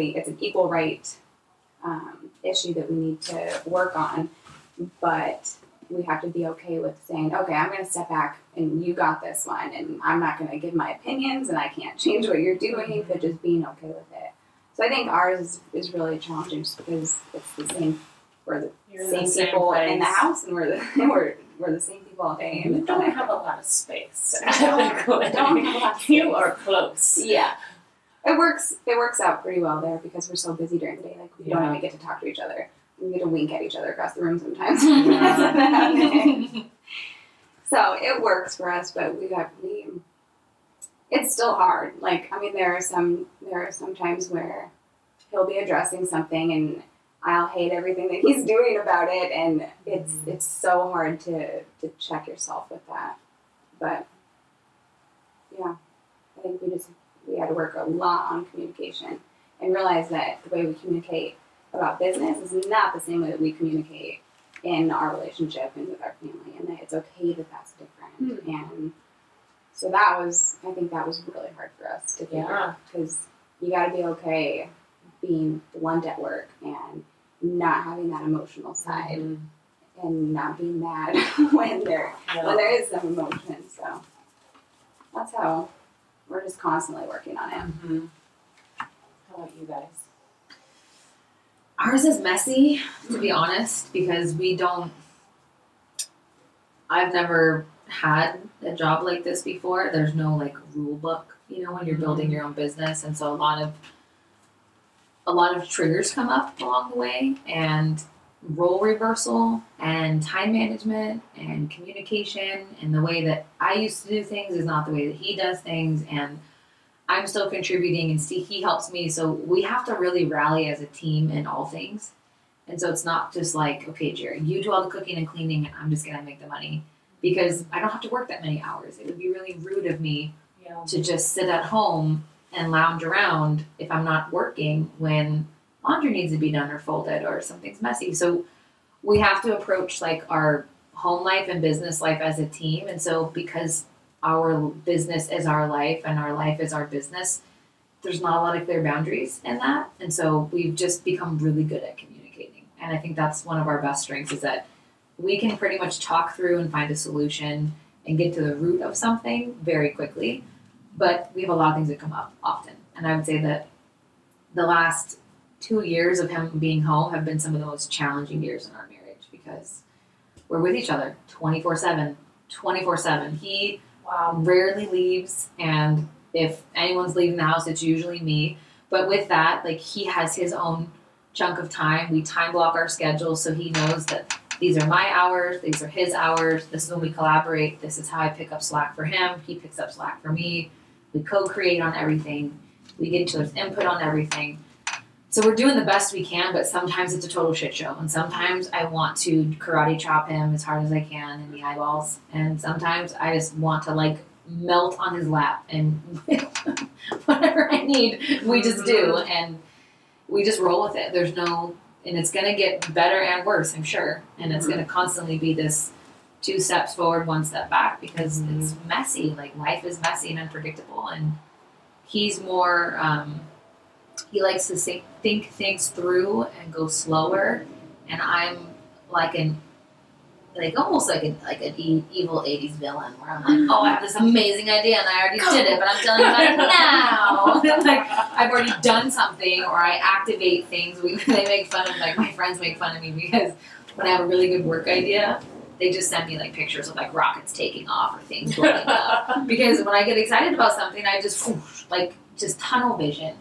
right issue that we need to work on, but we have to be okay with saying, okay, I'm going to step back and you got this one, and I'm not going to give my opinions and I can't change what you're doing, mm-hmm. but just being okay with it. So I think ours is really challenging just because it's the same. We're the same people in the house, and we're the same people all day. And we don't have a lot of space. You are close. Yeah, it works. It works out pretty well there because we're so busy during the day. Like we don't even get to talk to each other. We get to wink at each other across the room sometimes. Yeah. So it works for us, but we. It's still hard. Like I mean, there are some times where he'll be addressing something and I'll hate everything that he's doing about it, and it's so hard to check yourself with that. But yeah, I think we had to work a lot on communication and realize that the way we communicate about business is not the same way that we communicate in our relationship and with our family, and that it's okay that that's different. Mm-hmm. And so I think that was really hard for us to figure out, because you got to be okay being blunt at work and not having that emotional side, mm-hmm. and not being mad when there is some emotion. So that's how we're just constantly working on it. Mm-hmm. How about you guys? Ours is messy, to be honest, because I've never had a job like this before. There's no like rule book, you know, when you're building your own business. And so a lot of triggers come up along the way, and role reversal and time management and communication, and the way that I used to do things is not the way that he does things, and I'm still contributing and he helps me. So we have to really rally as a team in all things. And so it's not just like, okay, Jerry, you do all the cooking and cleaning and I'm just going to make the money, because I don't have to work that many hours. It would be really rude of me to just sit at home and lounge around if I'm not working when laundry needs to be done or folded or something's messy. So we have to approach like our home life and business life as a team. And so because our business is our life and our life is our business, there's not a lot of clear boundaries in that. And so we've just become really good at communicating. And I think that's one of our best strengths, is that we can pretty much talk through and find a solution and get to the root of something very quickly. But we have a lot of things that come up often. And I would say that the last 2 years of him being home have been some of the most challenging years in our marriage, because we're with each other 24/7. He rarely leaves. And if anyone's leaving the house, it's usually me. But with that, like, he has his own chunk of time. We time block our schedule so he knows that these are my hours, these are his hours, this is when we collaborate, this is how I pick up slack for him, he picks up slack for me, we co-create on everything, we get each other's input on everything. So we're doing the best we can, but sometimes it's a total shit show. And sometimes I want to karate chop him as hard as I can in the eyeballs. And sometimes I just want to like melt on his lap and whatever I need, we just do. And we just roll with it. There's no, and it's going to get better and worse, I'm sure. And it's going to constantly be this 2 steps forward, 1 step back, because it's messy. Like life is messy and unpredictable. And he's more, he likes to think things through and go slower, and I'm like almost like an evil 80s villain where I'm like, oh, I have this amazing idea and I already did it, but I'm telling you about it now. Like I've already done something, or I activate things. They make fun of, like my friends make fun of me because when I have a really good work idea, they just send me like pictures of like rockets taking off or things blowing up. Because when I get excited about something, I just like tunnel vision.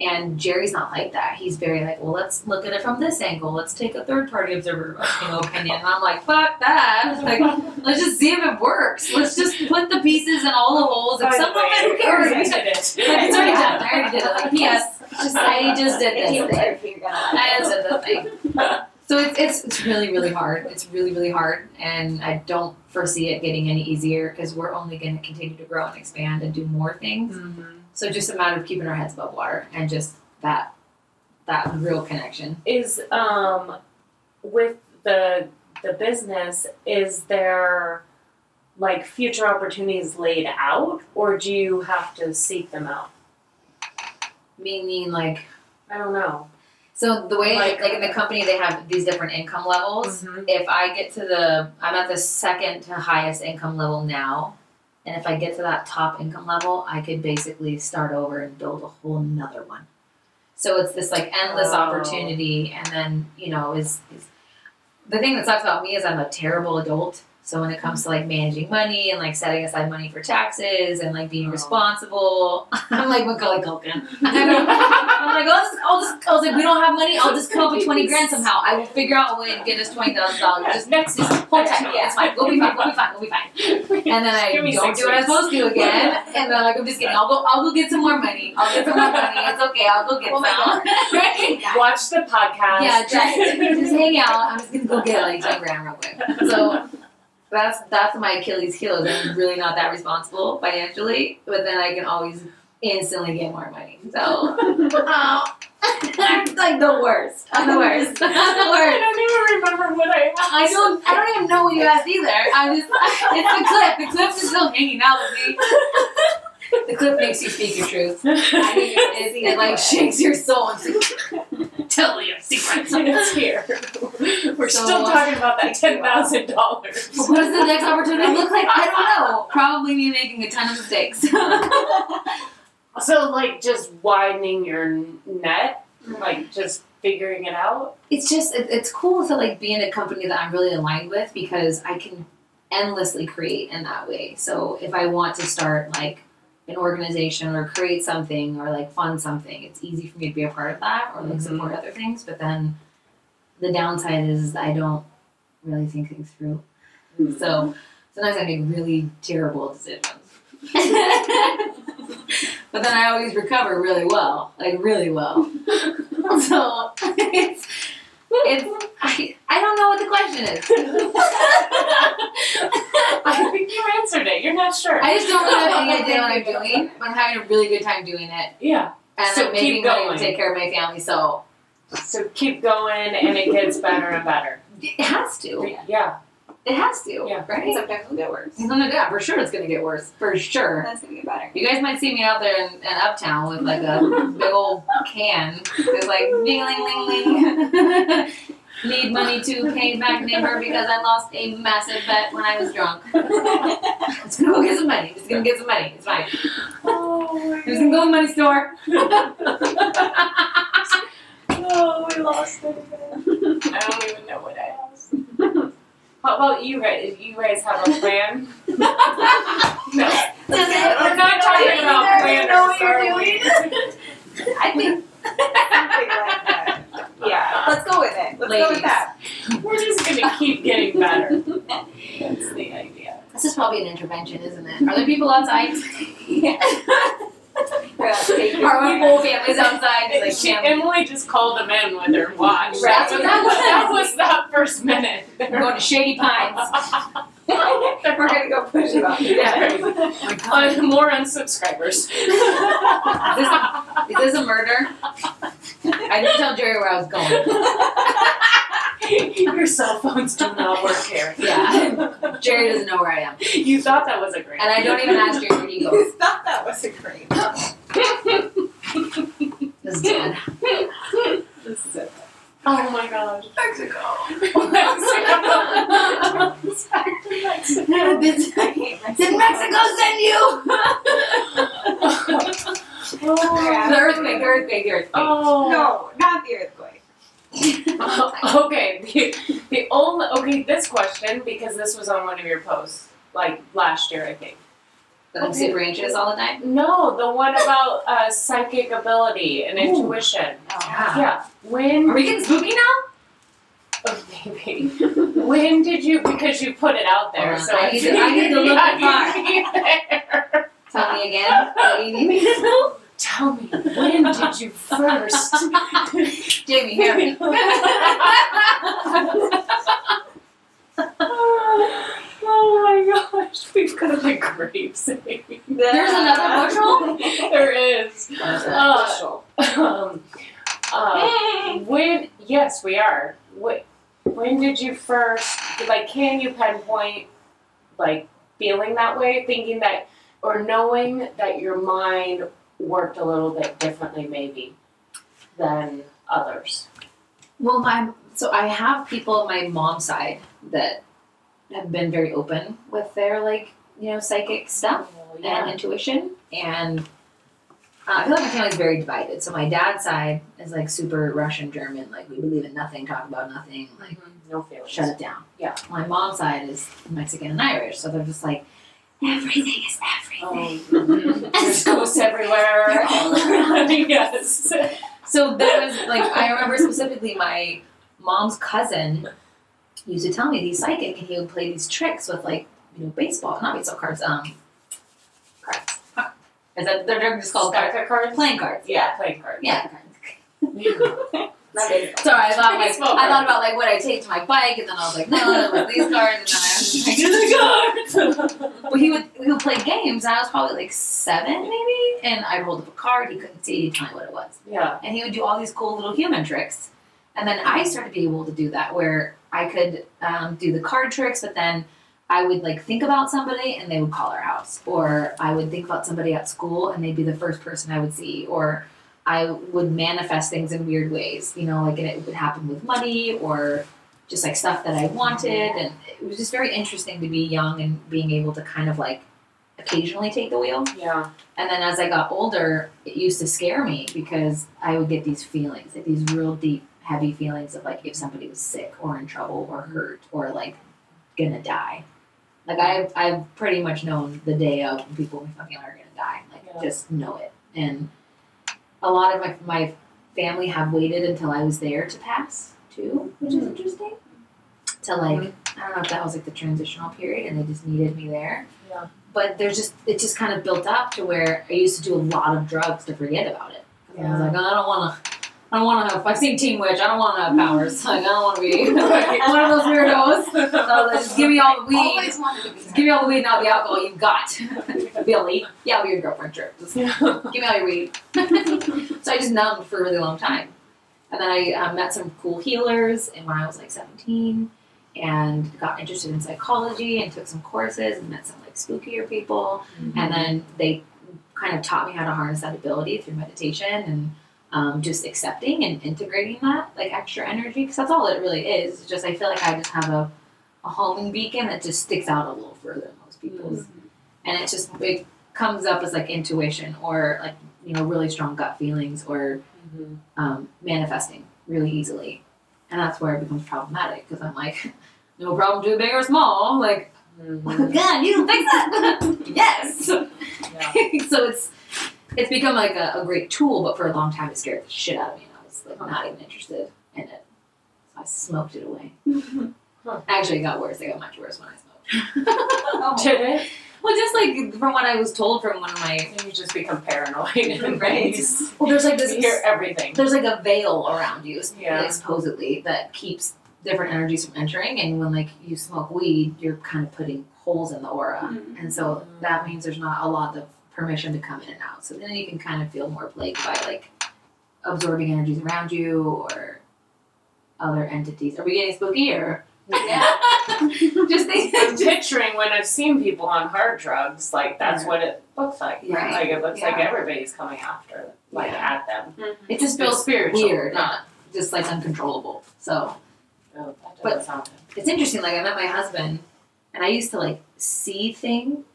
And Jerry's not like that. He's very like, well, let's look at it from this angle. Let's take a third-party observer opinion. And I'm like, fuck that. Like, let's just see if it works. Let's just put the pieces in all the holes. If some of it cares, we did it. It's already done. I already did it. Like, yes, I just did this thing. I just did this thing. So it's really, really hard. It's really, really hard. And I don't foresee it getting any easier because we're only going to continue to grow and expand and do more things. Mm-hmm. So just a matter of keeping our heads above water and just that real connection. Is with the business, is there like future opportunities laid out, or do you have to seek them out? Meaning like, I don't know. So the way like in the company they have these different income levels. Mm-hmm. If I get to I'm at the second to highest income level now. And if I get to that top income level, I could basically start over and build a whole nother one. So it's this like endless opportunity. And then, you know, is the thing that sucks about me is I'm a terrible adult. So when it comes to like managing money and like setting aside money for taxes and like being responsible, I'm like Macaulay Culkin. I'm like, I was like, we don't have money. I'll just come up with $20,000 somehow. I will figure out a way to get us $20,000. Just next whole time. Yeah, it's fine. We'll be fine. And then I don't do what I'm supposed to again. And then I'm like, I'm just kidding. I'll go get some more money. It's okay. I'll go get some. Right? Yeah. Watch the podcast. Yeah, just hang out. I'm just gonna go get like $10,000 real quick. So. That's my Achilles heel. I'm really not that responsible financially, but then I can always instantly get more money. So, I'm like the worst. I don't even remember what I asked. I don't even know what you asked either. It's the clip. The clip is still hanging out with me. The clip makes you speak your truth. It like shakes your soul. Tell me a secret. It's here. We're still talking about that $10,000. What does the next opportunity look like? I don't know. Probably me making a ton of mistakes. So, like, just widening your net, like, just figuring it out. It's just it's cool to like be in a company that I'm really aligned with because I can endlessly create in that way. So, if I want to start like an organization or create something or like fund something, it's easy for me to be a part of that or like support other things. But then the downside is I don't really think things through. Mm-hmm. So sometimes I make really terrible decisions. But then I always recover really well, like really well. So it's I don't know what the question is. I think you answered it. You're not sure. I just don't really have any idea what I'm doing, but I'm having a really good time doing it. Yeah. And so I'm keep going. To take care of my family, so keep going, and it gets better and better. It has to. Yeah. It has to. Yeah. Right? Sometimes it'll get worse. Yeah, for sure it's going to get worse. For sure. That's going to get better. You guys might see me out there in Uptown with like a big old can. It's like, ding, ling, ling, ling. Need money to pay back neighbor because I lost a massive bet when I was drunk. Just gonna go get some money. Just gonna get some money. It's fine. Oh, just gonna go to the money store. Oh, we lost it again. I don't even know what I lost. How about you guys? You guys have a plan? No. We're not talking about planners, are we? I think something like that. Yeah. Let's go with it. Let's go with that. We're just going to keep getting better. That's the idea. This is probably an intervention, isn't it? Are there people outside? Yeah. Our whole family's outside. Like, Emily just called them in with her watch. Right. That was that first minute. We're going to Shady Pines. We're going to go push it off. Yeah. Oh, more unsubscribers. Is this a murder? I didn't tell Jerry where I was going. Your cell phones do not work here. Yeah. Jerry doesn't know where I am. You thought that was a great. And I don't even ask Jerry where he goes. You thought that was a great. This is good. This is it. Oh my gosh. Mexico. Did Mexico send you? Oh, the earthquake. Oh. No, not the earthquake. Okay, the only, okay, this question, because this was on one of your posts, like last year, I think. The super anxious all the time? No, the one about psychic ability and intuition. Oh, yeah. When are we getting spooky now? Oh, maybe. When did you, because you put it out there, so I need to look at there. Tell me again. What do you need me to know? Tell me, when did you first? Jamie, hear me. Oh my gosh, we've got like grapes. There's another bushel? There is. Bushel. When, yes, we are. When did you first, like, can you pinpoint, like, feeling that way, thinking that, or knowing that your mind worked a little bit differently maybe than others? Well, so I have people on my mom's side that have been very open with their, like, you know, psychic stuff and intuition. And I feel like my family's very divided. So my dad's side is, like, super Russian German. Like, we believe in nothing, talk about nothing. Like, no feelings. Shut it down. Yeah. My mom's side is Mexican and Irish. So they're just like, everything is everything. Oh, mm-hmm. There's ghosts everywhere. They're all around. Yes. So that was, like, I remember specifically my mom's cousin used to tell me he's psychic, and he would play these tricks with, like, you know, cards. Huh. Is that, they're just called cards? Playing cards. Yeah, playing cards. Yeah. Sorry, I thought about like what I take to my bike, and then I was like, no, these cards, and then I was like, cards. But he would play games, and I was probably like 7 maybe, and I'd hold up a card, he couldn't see, he'd tell me what it was. Yeah. And he would do all these cool little human tricks, and then I started being able to do that where I could do the card tricks, but then I would, like, think about somebody and they would call our house, or I would think about somebody at school and they'd be the first person I would see, or I would manifest things in weird ways, you know, like, and it would happen with money or just, like, stuff that I wanted. And it was just very interesting to be young and being able to kind of, like, occasionally take the wheel. Yeah. And then as I got older, it used to scare me because I would get these feelings, like these real deep, heavy feelings of, like, if somebody was sick or in trouble or hurt or, like, gonna die. Like, I've pretty much known the day of people we fucking are gonna die. Like, just know it. And a lot of my family have waited until I was there to pass, too, which is interesting. To, like, I don't know if that was, like, the transitional period and they just needed me there. Yeah. But there's just, it just kind of built up to where I used to do a lot of drugs to forget about it. Yeah. I was like, oh, I don't want to. If I've seen Teen Witch, I don't want to have powers. Like, I don't want to be one of those weirdos. So, like, just give me all the weed. Just give me all the weed and all the alcohol you've got, Billy. Yeah, your girlfriend trip. Just give me all your weed. So I just numbed for a really long time, and then I met some cool healers. And when I was like 17, and got interested in psychology, and took some courses, and met some, like, spookier people, and then they kind of taught me how to harness that ability through meditation and. Just accepting and integrating that, like, extra energy, because that's all it really is. It's just, I feel like I just have a homing beacon that just sticks out a little further than most people's. Mm-hmm. And it's just, it comes up as, like, intuition or, like, you know, really strong gut feelings or manifesting really easily. And that's where it becomes problematic, because I'm like, no problem too big or small. Like, God, you fix that. Yes. Yeah. So It's become, like, a great tool, but for a long time it scared the shit out of me, and I was, like, not even interested in it. So smoked it away. Actually, it got worse. It got much worse when I smoked. Oh. Did it? Well, just like from what I was told from one of my... You just become paranoid. And right. Well, there's like this... You hear everything. There's like a veil around you, supposedly, that keeps different energies from entering. And when like you smoke weed, you're kind of putting holes in the aura. Mm-hmm. And so that means there's not a lot of permission to come in and out. So then you can kind of feel more plagued by like absorbing energies around you or other entities. Are we getting spooky or... Yeah. Just think, I'm picturing when I've seen people on hard drugs, like that's what it looks like. Right. Like it looks like everybody's coming after, like at them. Mm-hmm. It just feels spiritual, weird, not just like uncontrollable. So, but it's interesting. Like I met my husband, and I used to like see things.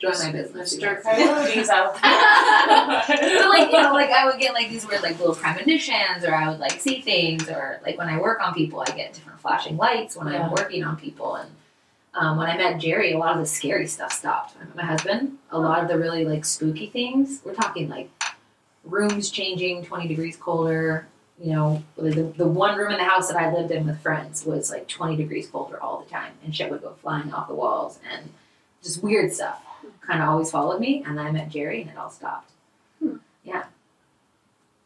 Join my business. Stir priorities out. So like, you know, like I would get like these weird like little premonitions, or I would like see things, or like when I work on people I get different flashing lights when I'm working on people. And when I met Jerry, a lot of the scary stuff stopped. When I met my husband, a lot of the really like spooky things, we're talking like rooms changing 20 degrees colder, you know, the one room in the house that I lived in with friends was like 20 degrees colder all the time, and shit would go flying off the walls and just weird stuff. Kind of always followed me, and then I met Jerry, and it all stopped. Yeah,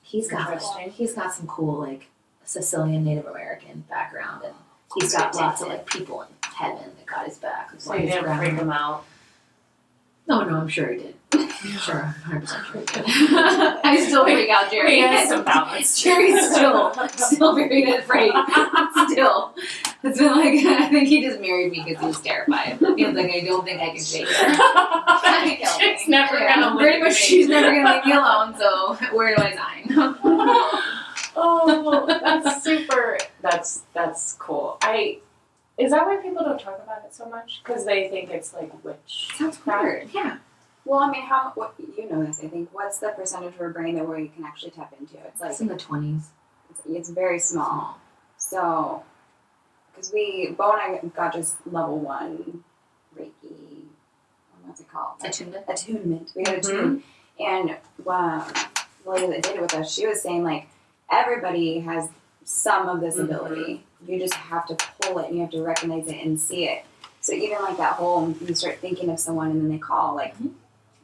he's got some cool like Sicilian Native American background, and he's got lots of like people in heaven that got his back. So you didn't freak him out? No, I'm sure he did. Sure, 100% sure he did. I still freak out, Jerry. He has some balance. Jerry's still very afraid. Still. It's been like, I think he just married me because he was terrified. He's like, I don't think I can shake her. She's never gonna leave. Pretty much, she's never gonna leave me alone. So where do I sign? Oh, that's super. That's cool. Is that why people don't talk about it so much? Because they think it's like witch. Sounds weird. Yeah. Well, I mean, what, you know this, I think. What's the percentage of our brain that where you can actually tap into? It's like... It's in the 20s. It's very small. So... Because Beau and I got just level 1 Reiki, what's it called? Attunement. We had attuned. And the lady that did it with us, she was saying, like, everybody has some of this ability. You just have to pull it, and you have to recognize it and see it. So even, like, that whole, you start thinking of someone, and then they call, like,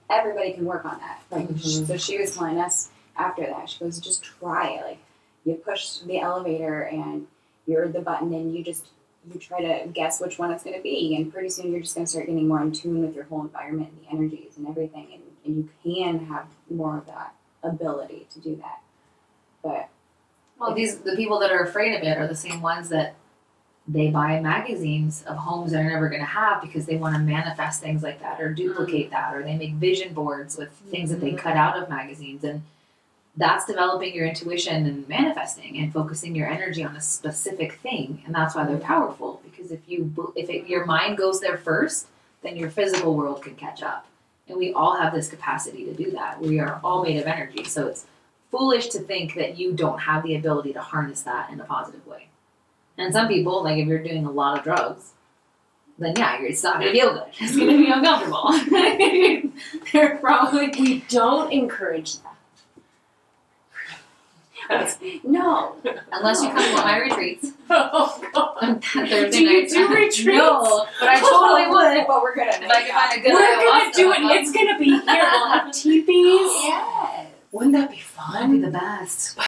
everybody can work on that. Like, so she was telling us after that, she goes, just try it. Like, you push the elevator, and... You're the button, and you try to guess which one it's going to be, and pretty soon you're just going to start getting more in tune with your whole environment and the energies and everything, and you can have more of that ability to do that. But the people that are afraid of it are the same ones that they buy magazines of homes they're never going to have because they want to manifest things like that or duplicate that, or they make vision boards with things that they cut out of magazines. And that's developing your intuition and manifesting and focusing your energy on a specific thing. And that's why they're powerful, because if your mind goes there first, then your physical world can catch up. And we all have this capacity to do that. We are all made of energy. So it's foolish to think that you don't have the ability to harness that in a positive way. And some people, like if you're doing a lot of drugs, then it's not going to feel good. It's going to be uncomfortable. They're probably... We don't encourage that. No. Unless you come to my retreats. Oh, God. Do you do retreats? No, but I totally would. But we're going to find a good ayahuasca. We're going to do it. It's going to be here. We'll have teepees. Yes. Wouldn't that be fun? That'd be the best.